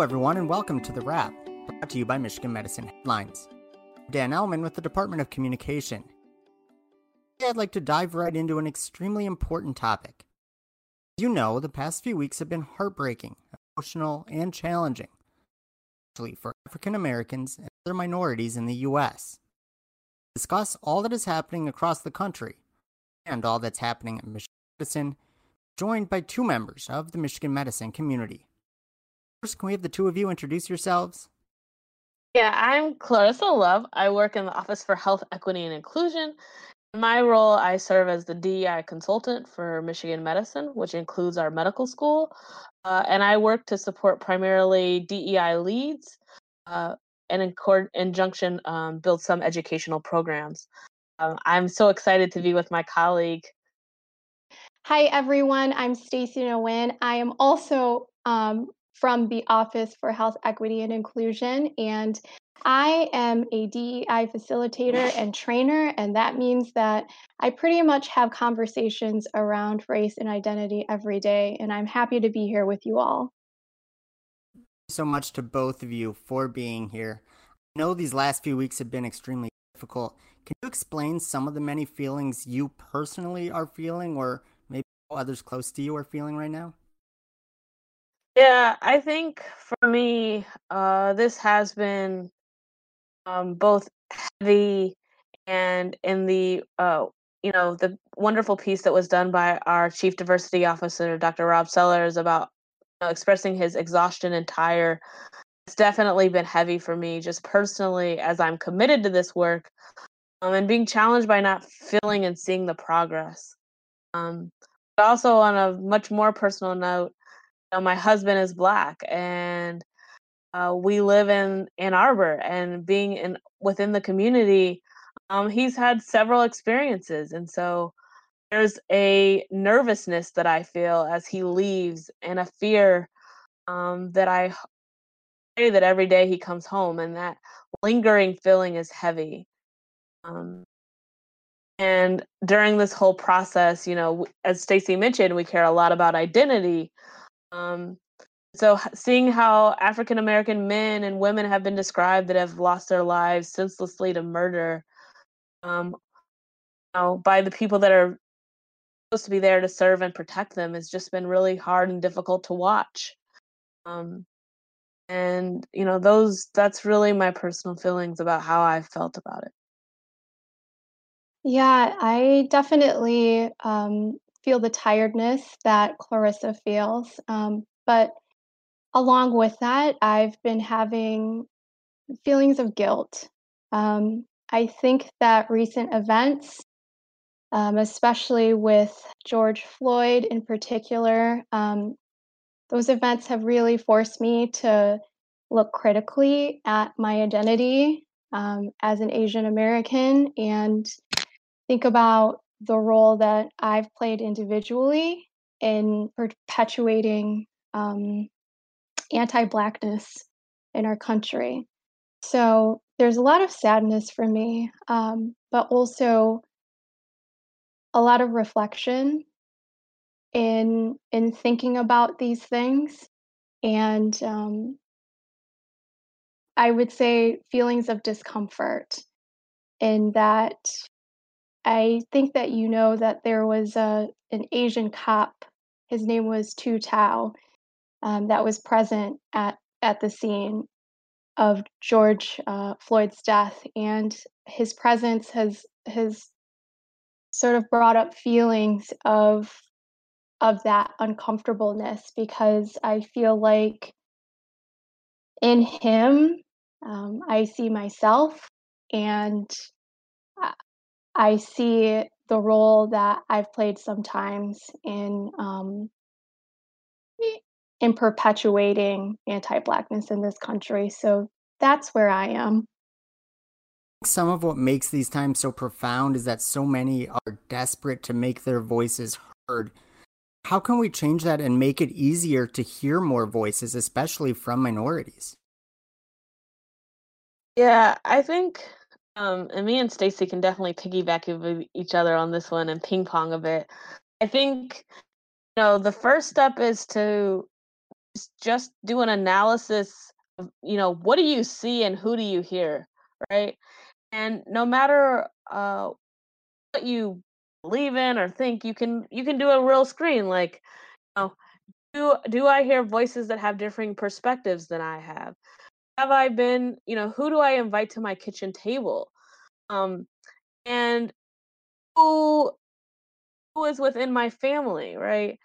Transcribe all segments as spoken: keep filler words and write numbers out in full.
Hello everyone and welcome to The Wrap, brought to you by Michigan Medicine Headlines. I'm Dan Elman with the Department of Communication. Today I'd like to dive right into an extremely important topic. As you know, the past few weeks have been heartbreaking, emotional, and challenging, especially for African Americans and other minorities in the U S We discuss all that is happening across the country and all that's happening at Michigan Medicine, joined by two members of the Michigan Medicine community. First, can we have the two of you introduce yourselves? Yeah, I'm Clarissa Love. I work in the Office for Health Equity and Inclusion. In my role, I serve as the D E I consultant for Michigan Medicine, which includes our medical school. Uh, and I work to support primarily D E I leads uh, and in conjunction um, build some educational programs. Um, I'm so excited to be with my colleague. Hi, everyone. I'm Stacey Nguyen. I am also um, from the Office for Health Equity and Inclusion, and I am a D E I facilitator and trainer, and that means that I pretty much have conversations around race and identity every day, and I'm happy to be here with you all. Thank you so much to both of you for being here. I know these last few weeks have been extremely difficult. Can you explain some of the many feelings you personally are feeling, or maybe others close to you are feeling right now? Yeah, I think for me, uh, this has been um, both heavy and in the, uh, you know, the wonderful piece that was done by our Chief Diversity Officer, Doctor Rob Sellers, about you know, expressing his exhaustion and tire. It's definitely been heavy for me just personally as I'm committed to this work um, and being challenged by not feeling and seeing the progress. Um, but also on a much more personal note, Now, my husband is Black, and uh, we live in Ann Arbor, and being in within the community, um, he's had several experiences. And so there's a nervousness that I feel as he leaves, and a fear um, that I say that every day he comes home, and that lingering feeling is heavy. Um, and during this whole process, you know, as Stacey mentioned, we care a lot about identity. Um, so seeing how African-American men and women have been described that have lost their lives senselessly to murder um, you know, by the people that are supposed to be there to serve and protect them has just been really hard and difficult to watch. Um, and, you know, those that's really my personal feelings about how I felt about it. Yeah, I definitely... Um... feel the tiredness that Clarissa feels. Um, but along with that, I've been having feelings of guilt. Um, I think that recent events, um, especially with George Floyd in particular, um, those events have really forced me to look critically at my identity um, as an Asian American and think about the role that I've played individually in perpetuating um, anti-Blackness in our country. So there's a lot of sadness for me, um, but also a lot of reflection in in thinking about these things. And um, I would say feelings of discomfort in that I think that you know that there was a an Asian cop, his name was Tou Tao, um, that was present at, at the scene of George uh, Floyd's death. And his presence has has sort of brought up feelings of, of that uncomfortableness, because I feel like in him, um, I see myself, and I, I see the role that I've played sometimes in um, in perpetuating anti-Blackness in this country. So that's where I am. Some of what makes these times so profound is that so many are desperate to make their voices heard. How can we change that and make it easier to hear more voices, especially from minorities? Yeah, I think... Um, and me and Stacey can definitely piggyback with each other on this one and ping pong a bit. I think, you know, the first step is to just do an analysis of, you know, what do you see and who do you hear, right? And no matter uh, what you believe in or think, you can you can do a real screen, like, you know, do do I hear voices that have differing perspectives than I have? Have I been, you know, who do I invite to my kitchen table? Um, and who who is within my family, right?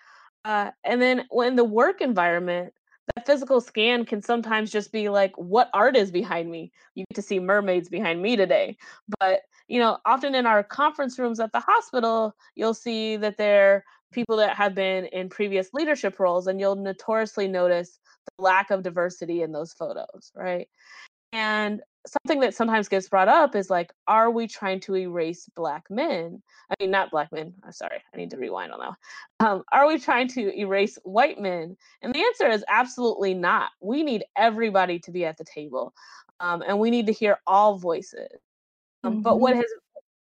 Uh, and then when the work environment, that physical scan can sometimes just be like, what art is behind me? You get to see mermaids behind me today. But, you know, often in our conference rooms at the hospital, you'll see that there are people that have been in previous leadership roles, and you'll notoriously notice the lack of diversity in those photos, right? And something that sometimes gets brought up is like, are we trying to erase Black men? I mean, not Black men. I'm sorry. I need to rewind on that one. Um, are we trying to erase white men? And the answer is absolutely not. We need everybody to be at the table, um, and we need to hear all voices. Um, mm-hmm. But what has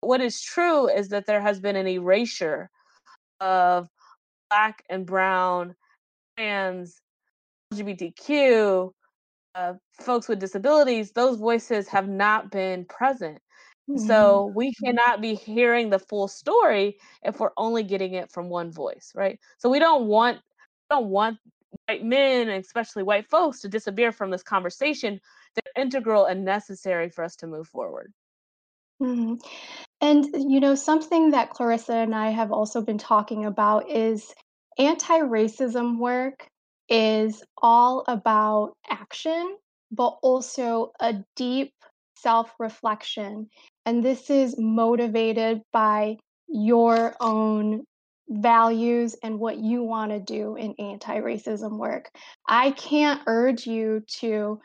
what is true is that there has been an erasure of Black and brown, trans, L G B T Q, Uh, folks with disabilities. Those voices have not been present. Mm-hmm. So we cannot be hearing the full story if we're only getting it from one voice, right? So we don't want we don't want white men, and especially white folks, to disappear from this conversation. They're integral and necessary for us to move forward. Mm-hmm. And, you know, something that Clarissa and I have also been talking about is anti-racism work is all about action, but also a deep self-reflection. And this is motivated by your own values and what you want to do in anti-racism work. I can't urge you to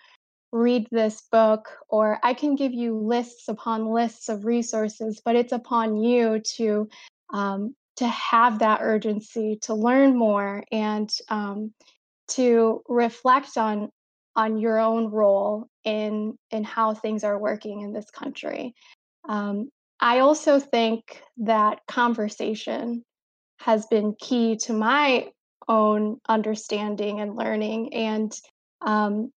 read this book, or I can give you lists upon lists of resources, but it's upon you to um, to have that urgency, to learn more, and um, to reflect on on your own role in in how things are working in this country. Um, I also think that conversation has been key to my own understanding and learning. And um,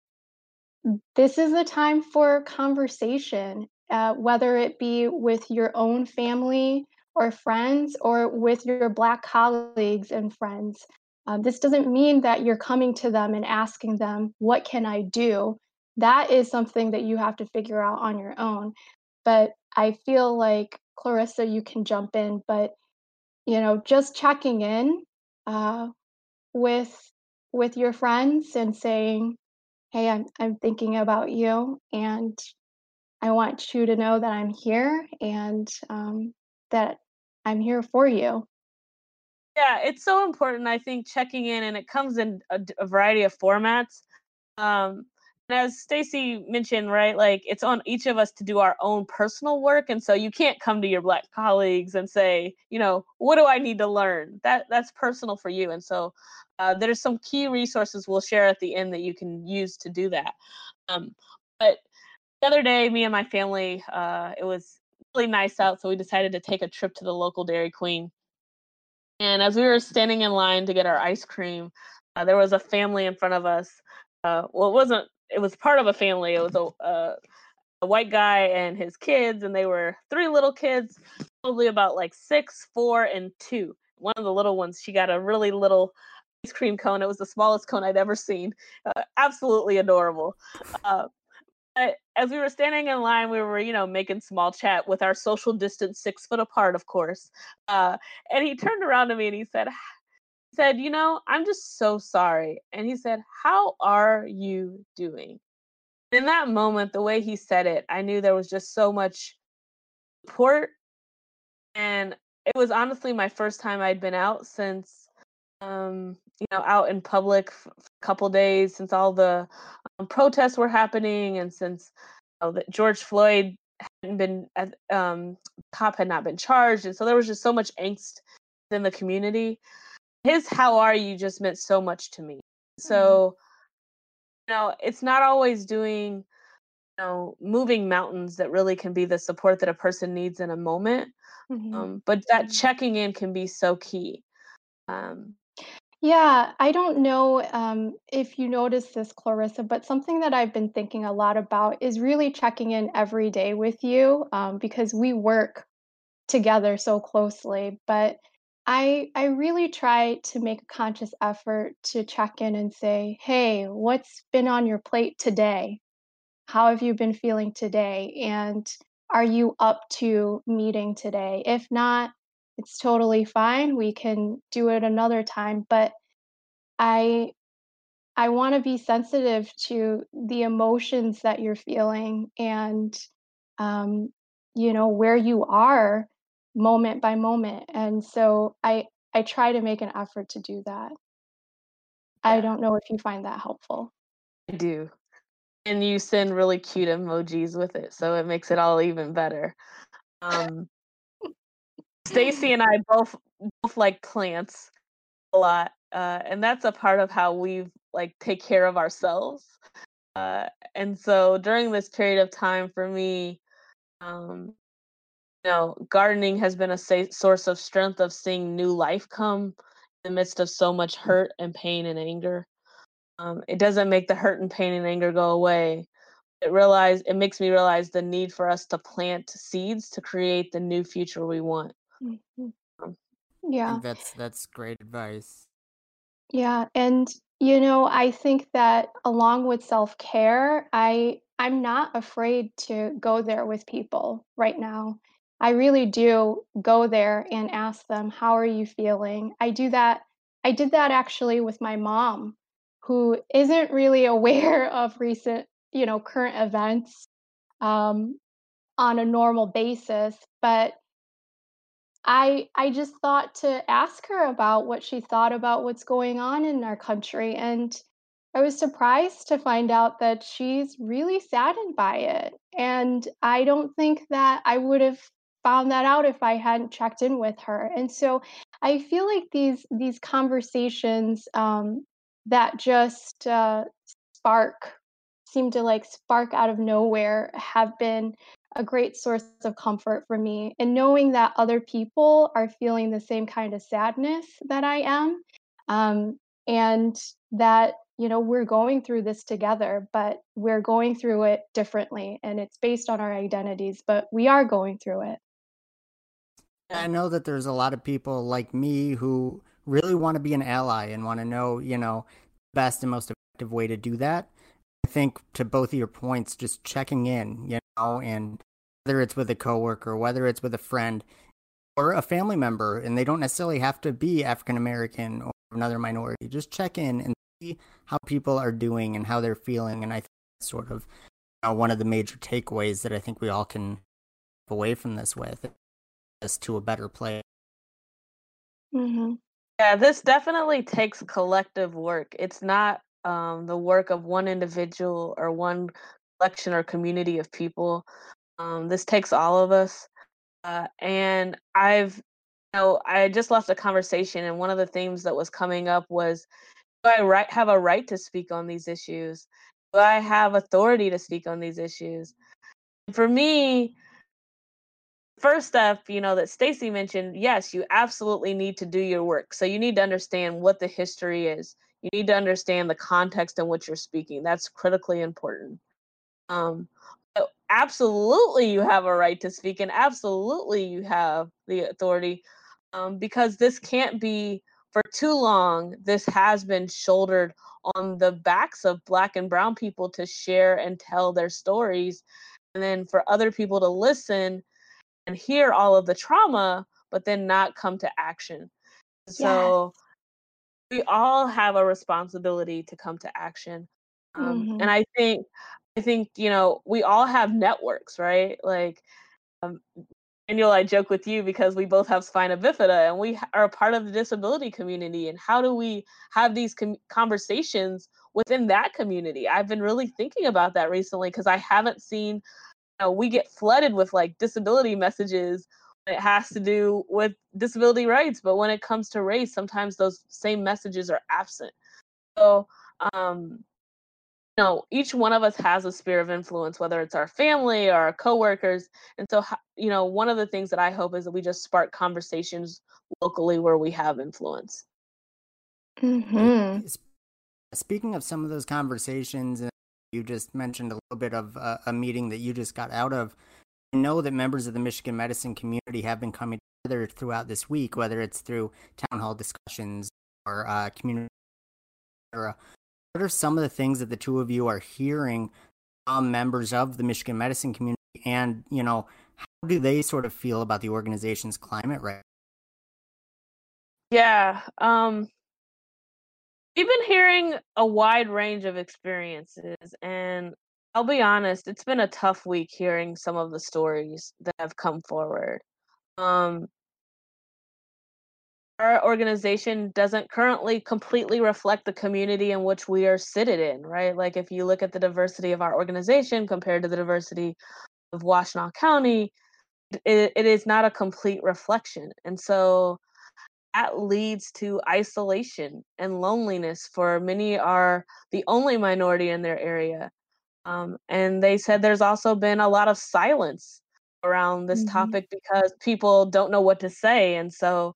this is a time for conversation, uh, whether it be with your own family or friends, or with your Black colleagues and friends. Um, this doesn't mean that you're coming to them and asking them, what can I do? That is something that you have to figure out on your own. But I feel like, Clarissa, you can jump in, but, you know, just checking in uh, with with your friends and saying, hey, I'm I'm thinking about you, and I want you to know that I'm here, and um, that I'm here for you. Yeah, it's so important, I think, checking in, and it comes in a, a variety of formats. Um, and as Stacey mentioned, right, like it's on each of us to do our own personal work. And so you can't come to your Black colleagues and say, you know, what do I need to learn? That that's personal for you. And so uh, there's some key resources we'll share at the end that you can use to do that. Um, but the other day, me and my family, uh, it was really nice out, so we decided to take a trip to the local Dairy Queen. And as we were standing in line to get our ice cream, uh, there was a family in front of us. Uh, well, it wasn't, it was part of a family. It was a, uh, a white guy and his kids, and they were three little kids, probably about like six, four, and two. One of the little ones, she got a really little ice cream cone. It was the smallest cone I'd ever seen. Uh, absolutely adorable. Uh, but as we were standing in line, we were, you know, making small chat with our social distance six foot apart, of course. Uh, and he turned around to me and he said, he said, you know, I'm just so sorry. And he said, how are you doing? In that moment, the way he said it, I knew there was just so much support. And it was honestly my first time I'd been out since, um, you know, out in public for a couple days, since all the um, protests were happening, and since you know, that George Floyd hadn't been, um, cop had not been charged, and so there was just so much angst in the community. His "how are you" just meant so much to me. So, you know, it's not always doing, you know, moving mountains that really can be the support that a person needs in a moment, mm-hmm. um, but that checking in can be so key. Um, Yeah, I don't know um, if you noticed this, Clarissa, but something that I've been thinking a lot about is really checking in every day with you um, because we work together so closely. But I I really try to make a conscious effort to check in and say, hey, what's been on your plate today? How have you been feeling today? And are you up to meeting today? If not, it's totally fine. We can do it another time. But I I want to be sensitive to the emotions that you're feeling and, um, you know, where you are moment by moment. And so I, I try to make an effort to do that. I don't know if you find that helpful. I do. And you send really cute emojis with it. So it makes it all even better. Um Stacey and I both both like plants a lot, uh, and that's a part of how we like take care of ourselves. Uh, and so during this period of time for me, um, you know, gardening has been a sa- source of strength of seeing new life come in the midst of so much hurt and pain and anger. Um, it doesn't make the hurt and pain and anger go away. It realize it makes me realize the need for us to plant seeds to create the new future we want. Mm-hmm. Yeah, that's that's great advice. Yeah, and you know, I think that along with self-care, I I'm not afraid to go there with people right now. I really do go there and ask them, how are you feeling? I do that. I did that actually with my mom, who isn't really aware of recent, you know, current events um, on a normal basis, but I I just thought to ask her about what she thought about what's going on in our country. And I was surprised to find out that she's really saddened by it. And I don't think that I would have found that out if I hadn't checked in with her. And so I feel like these these conversations um, that just uh, spark, seem to like spark out of nowhere, have been a great source of comfort for me. And knowing that other people are feeling the same kind of sadness that I am, um, and that, you know, we're going through this together, but we're going through it differently. And it's based on our identities, but we are going through it. I know that there's a lot of people like me who really want to be an ally and want to know, you know, the best and most effective way to do that. I think to both of your points, just checking in, you know, and whether it's with a coworker, whether it's with a friend or a family member, and they don't necessarily have to be African American or another minority, just check in and see how people are doing and how they're feeling. And I think that's sort of, you know, one of the major takeaways that I think we all can move away from this with, us to a better place. Mm-hmm. Yeah, this definitely takes collective work. It's not Um, the work of one individual or one collection or community of people. Um, this takes all of us. Uh, and I've, you know, I just left a conversation, and one of the themes that was coming up was, do I right, have a right to speak on these issues? Do I have authority to speak on these issues? And for me, first step, you know, that Stacey mentioned, yes, you absolutely need to do your work. So you need to understand what the history is. You need to understand the context in which you're speaking. That's critically important. Um, so absolutely, you have a right to speak, and absolutely, you have the authority, um, because this can't be, for too long, this has been shouldered on the backs of Black and Brown people to share and tell their stories, and then for other people to listen and hear all of the trauma, but then not come to action. So yes, we all have a responsibility to come to action. Um, mm-hmm. And I think, I think, you know, we all have networks, right? Like, um, Daniel, I joke with you because we both have spina bifida and we are a part of the disability community. And how do we have these com- conversations within that community? I've been really thinking about that recently because I haven't seen, you know, we get flooded with like disability messages. It has to do with disability rights, but when it comes to race, sometimes those same messages are absent. So, um, you know, each one of us has a sphere of influence, whether it's our family or our coworkers. And so, you know, one of the things that I hope is that we just spark conversations locally where we have influence. Mm-hmm. Speaking of some of those conversations, you just mentioned a little bit of a, a meeting that you just got out of. I know that members of the Michigan Medicine community have been coming together throughout this week, whether it's through town hall discussions or uh, community, et cetera. What are some of the things that the two of you are hearing from members of the Michigan Medicine community? And, you know, how do they sort of feel about the organization's climate right now? Yeah. Um, we've been hearing a wide range of experiences, and I'll be honest, it's been a tough week hearing some of the stories that have come forward. Um, our organization doesn't currently completely reflect the community in which we are seated in, right? Like if you look at the diversity of our organization compared to the diversity of Washtenaw County, it, it is not a complete reflection. And so that leads to isolation and loneliness for many are the only minority in their area. Um, and they said there's also been a lot of silence around this mm-hmm. topic because people don't know what to say. And so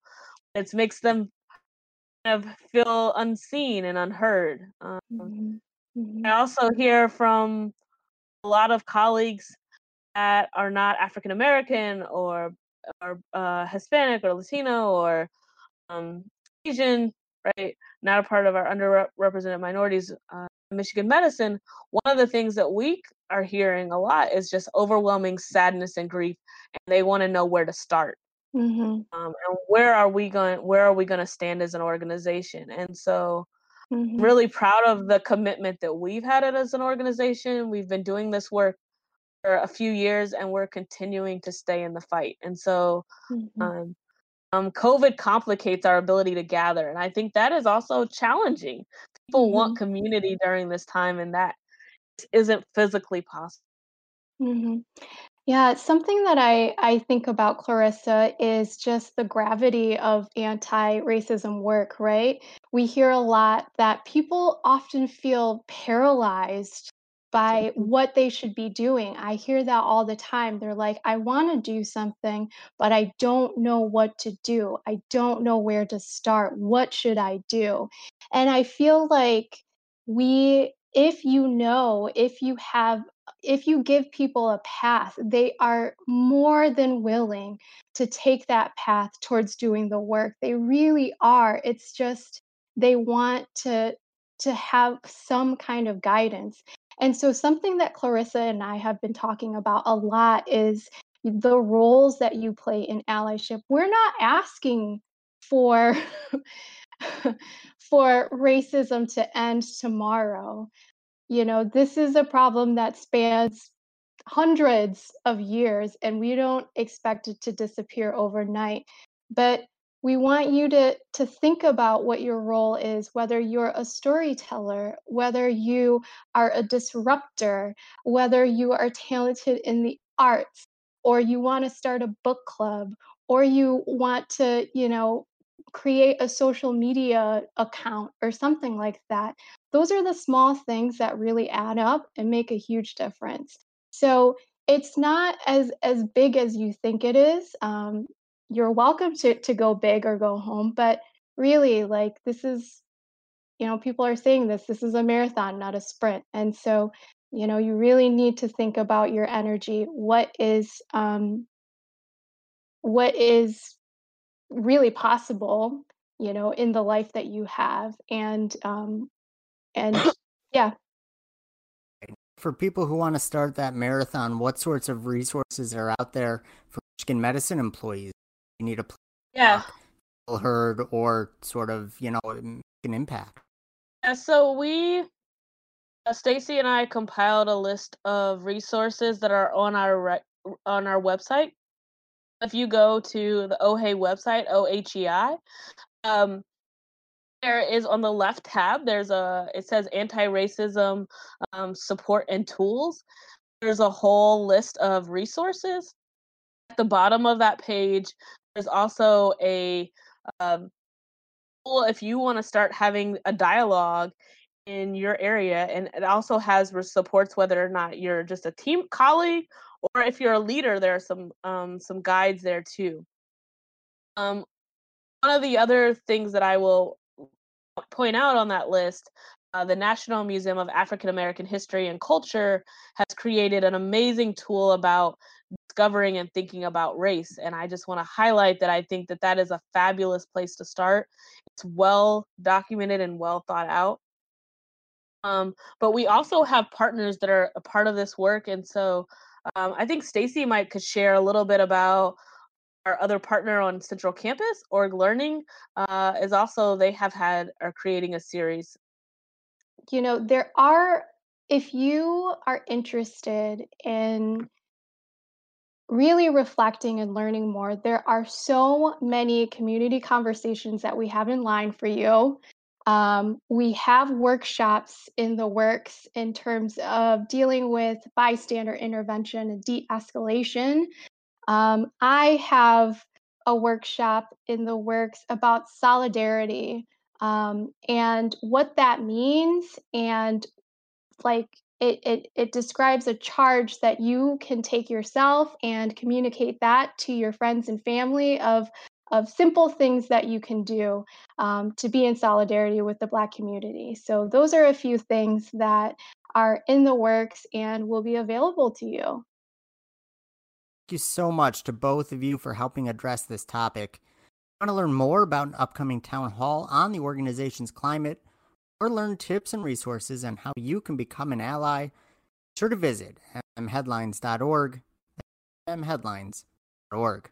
it makes them kind of feel unseen and unheard. Um, mm-hmm. I also hear from a lot of colleagues that are not African American or, or uh, Hispanic or Latino or um, Asian, right? Not a part of our underrepresented minorities. Uh, Michigan Medicine, one of the things that we are hearing a lot is just overwhelming sadness and grief, and they want to know where to start. Mm-hmm. Um, and where are we going? Where are we going to stand as an organization? And so, mm-hmm. I'm really proud of the commitment that we've had as an organization. We've been doing this work for a few years, and we're continuing to stay in the fight. And so, mm-hmm. um, um, COVID complicates our ability to gather, and I think that is also challenging. People want community during this time, and that isn't physically possible. Mm-hmm. Yeah, something that I, I think about, Clarissa, is just the gravity of anti-racism work, right? We hear a lot that people often feel paralyzed by what they should be doing. I hear that all the time. They're like, I want to do something, but I don't know what to do. I don't know where to start. What should I do? And I feel like we, if you know, if you have, if you give people a path, they are more than willing to take that path towards doing the work. They really are. It's just, they want to, to have some kind of guidance. And so something that Clarissa and I have been talking about a lot is the roles that you play in allyship. We're not asking for, for racism to end tomorrow. You know, this is a problem that spans hundreds of years, and we don't expect it to disappear overnight. But we want you to, to think about what your role is, whether you're a storyteller, whether you are a disruptor, whether you are talented in the arts, or you want to start a book club, or you want to, you know, create a social media account or something like that. Those are the small things that really add up and make a huge difference. So it's not as, as big as you think it is. Um, You're welcome to, to go big or go home, but really, like, this is, you know, people are saying this, this is a marathon, not a sprint. And so, you know, you really need to think about your energy. What is, um, what is really possible, you know, in the life that you have. And, um, and yeah. For people who want to start that marathon, what sorts of resources are out there for Michigan Medicine employees? You need a plan, yeah, heard or sort of, you know, an impact. Yeah, so we, uh, Stacey and I compiled a list of resources that are on our re- on our website. If you go to the O H E I website, O H E I, um, there is on the left tab, there's a, it says anti-racism um, support and tools. There's a whole list of resources. At the bottom of that page, there's also a um, tool if you want to start having a dialogue in your area, and it also has supports whether or not you're just a team colleague or if you're a leader. There are some um, some guides there too. Um, one of the other things that I will point out on that list, uh, the National Museum of African American History and Culture has created an amazing tool about discovering and thinking about race. And I just want to highlight that I think that that is a fabulous place to start. It's well documented and well thought out. Um, but we also have partners that are a part of this work. And so um, I think Stacey might could share a little bit about our other partner on Central Campus, Org Learning, uh, is also, they have had, are creating a series. You know, there are, if you are interested in really reflecting and learning more, there are so many community conversations that we have in line for you. Um, we have workshops in the works in terms of dealing with bystander intervention and de-escalation. Um, I have a workshop in the works about solidarity um, and what that means. And like it, it, it describes a charge that you can take yourself and communicate that to your friends and family of of simple things that you can do um, to be in solidarity with the Black community. So those are a few things that are in the works and will be available to you. Thank you so much to both of you for helping address this topic. If you want to learn more about an upcoming town hall on the organization's climate or learn tips and resources on how you can become an ally, be sure to visit m headlines dot org. That's m headlines dot org.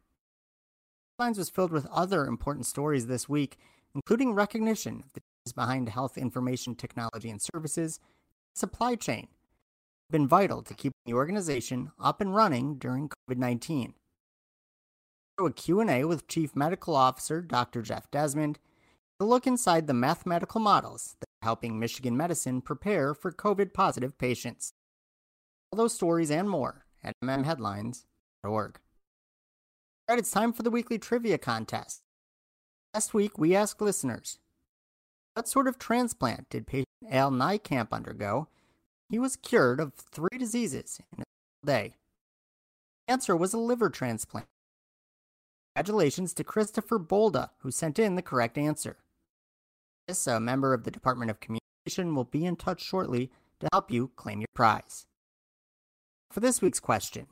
Headlines was filled with other important stories this week, including recognition of the teams behind health information technology and services and supply chain. It's been vital to keeping the organization up and running during COVID nineteen. A Q and A with Chief Medical Officer Doctor Jeff Desmond to look inside the mathematical models that are helping Michigan Medicine prepare for COVID-positive patients. All those stories and more at m m headlines dot org. All right, it's time for the weekly trivia contest. Last week, we asked listeners, what sort of transplant did patient Al Nykamp undergo? He was cured of three diseases in a single day. The answer was a liver transplant. Congratulations to Christopher Bolda, who sent in the correct answer. This, a member of the Department of Communication, will be in touch shortly to help you claim your prize. For this week's question,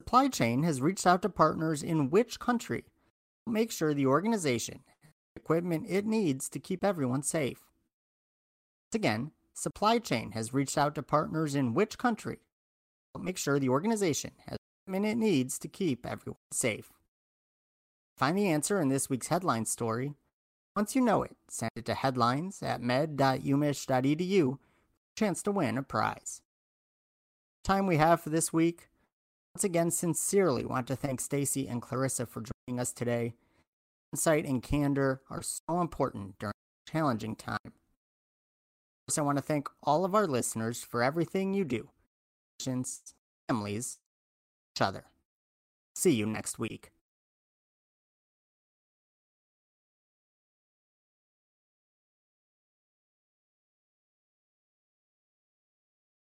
supply chain has reached out to partners in which country to make sure the organization has the equipment it needs to keep everyone safe? Once again, supply chain has reached out to partners in which country to make sure the organization has the equipment it needs to keep everyone safe? Find the answer in this week's headline story. Once you know it, send it to headlines at med dot umich dot e d u for a chance to win a prize. Time we have for this week. Once again, sincerely want to thank Stacey and Clarissa for joining us today. Insight and candor are so important during a challenging time. First, I want to thank all of our listeners for everything you do. Patients, families, each other. See you next week.